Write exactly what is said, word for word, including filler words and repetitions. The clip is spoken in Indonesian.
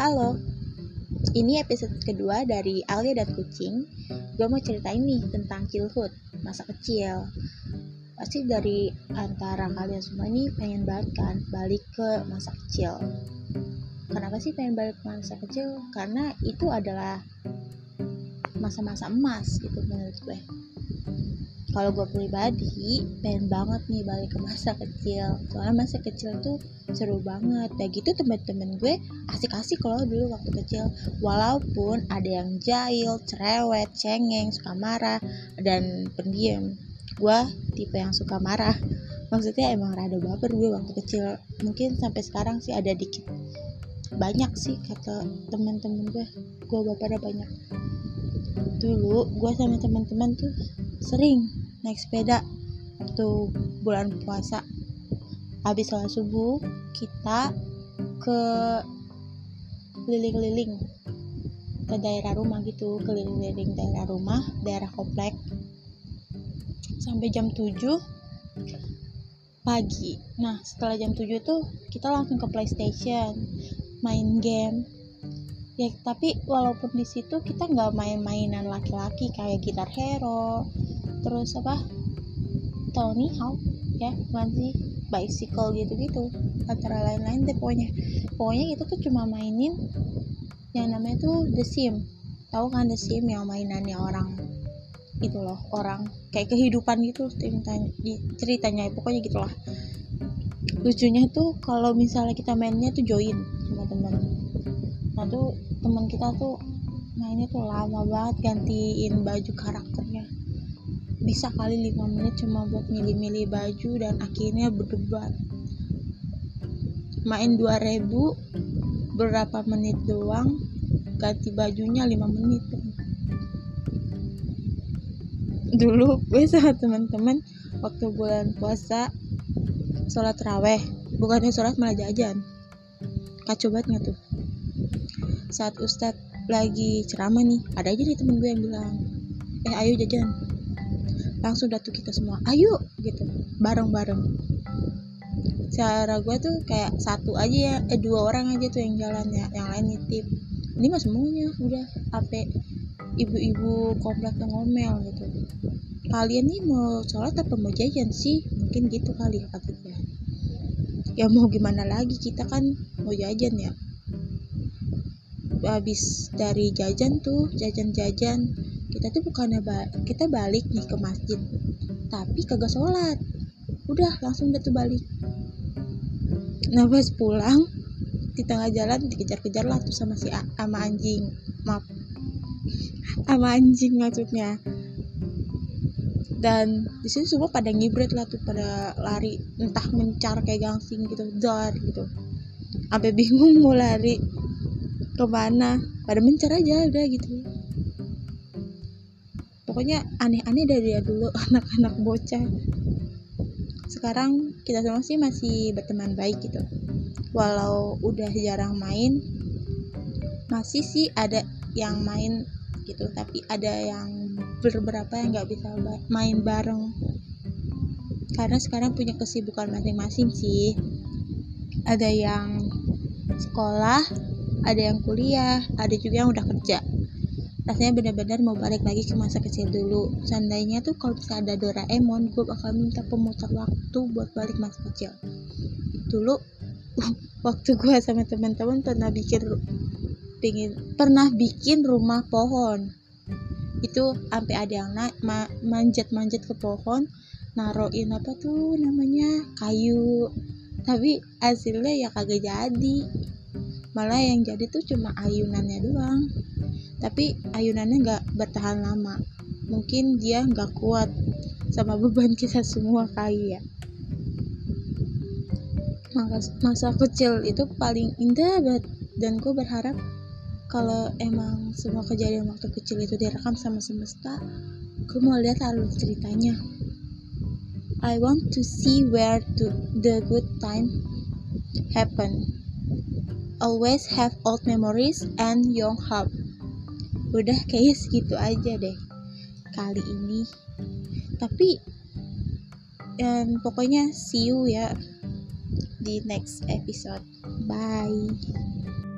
Halo, ini episode kedua dari Alia dan Kucing. Gue mau ceritain nih tentang childhood, masa kecil. Pasti dari antara kalian semua ini pengen banget kan balik ke masa kecil. Kenapa sih pengen balik ke masa kecil? Karena itu adalah masa-masa emas gitu menurut gue. Kalau gue pribadi, pengen banget nih balik ke masa kecil. Soalnya masa kecil tuh seru banget. Dan gitu temen-temen gue asik-asik loh dulu waktu kecil. Walaupun ada yang jahil, cerewet, cengeng, suka marah, dan pendiam. Gue tipe yang suka marah. Maksudnya emang rada baper gue waktu kecil. Mungkin sampai sekarang sih ada dikit. Banyak sih kata temen-temen gue. Gue bapernya banyak. Dulu gue sama temen-temen tuh sering naik sepeda waktu bulan puasa. Habis sholat subuh kita ke keliling-keliling ke daerah rumah gitu, keliling-keliling daerah rumah, daerah komplek sampai jam tujuh pagi. Nah, setelah jam tujuh tuh kita langsung ke PlayStation main game. Ya, tapi walaupun di situ kita nggak main-mainan laki-laki kayak Guitar Hero, terus apa Tony Hawk, ya bukan sih, bicycle gitu-gitu, antara lain-lain deh pokoknya. Pokoknya itu tuh cuma mainin yang namanya tuh The Sims. Tahu kan The Sims yang mainannya orang itu loh, orang kayak kehidupan gitu ceritanya, pokoknya gitulah. Lucunya tuh kalau misalnya kita mainnya tuh join sama teman. Nah tuh teman kita tuh mainnya tuh lama banget, gantiin baju karakternya bisa kali lima menit cuma buat milih-milih baju, dan akhirnya berdebat main dua ribu berapa menit doang, ganti bajunya lima menit. Dulu gue sama teman-teman waktu bulan puasa sholat raweh, bukannya sholat malah jajan. Kacau banget tuh. Saat ustad lagi ceramah nih, ada aja nih temen gue yang bilang, eh ayo jajan. Langsung datu kita semua, ayo gitu, bareng-bareng. Secara gue tuh kayak satu aja ya, eh dua orang aja tuh yang jalan ya, yang lain nitip. Ini mah semuanya udah ape ibu-ibu komplek yang ngomel gitu. Kalian nih mau sholat apa mau jajan sih? Mungkin gitu kali kata dia. Ya mau gimana lagi, kita kan mau jajan ya. Habis dari jajan tuh jajan-jajan kita tuh bukannya ba- kita balik nih ke masjid, tapi kagak sholat, udah langsung udah tuh balik. Nah pas pulang di tengah jalan dikejar-kejar lah tuh sama si ama anjing maaf ama anjing maksudnya. Dan di sini semua pada ngibrit lah tuh, pada lari entah mencar kayak gangsing gitu, dar gitu, sampai bingung mau lari kemana, pada mencar aja udah gitu. Pokoknya aneh-aneh dari dulu anak-anak bocah. Sekarang kita semua sih masih berteman baik gitu, walau udah jarang main, masih sih ada yang main gitu, tapi ada yang beberapa yang gak bisa main bareng karena sekarang punya kesibukan masing-masing sih. Ada yang sekolah, ada yang kuliah, ada juga yang udah kerja. Rasanya benar-benar mau balik lagi ke masa kecil dulu. Seandainya tuh kalau bisa ada Doraemon, gue bakal minta pemutar waktu buat balik masa kecil. Dulu waktu gue sama teman-teman pernah bikin pingin, pernah bikin rumah pohon. Itu sampai ada yang na- ma- manjat-manjat ke pohon, naroin apa tuh namanya kayu. Tapi hasilnya ya kagak jadi. Malah yang jadi tuh cuma ayunannya doang, tapi ayunannya nggak bertahan lama, mungkin dia nggak kuat sama beban kita semua kali ya. Masa kecil itu paling indah banget, dan gue berharap kalau emang semua kejadian waktu kecil itu direkam sama semesta. Gue mau lihat alur ceritanya. I want to see where the good time happen. Always have old memories and young hope. Udah kayaknya segitu aja deh kali ini. Tapi um, pokoknya see you ya di next episode. Bye.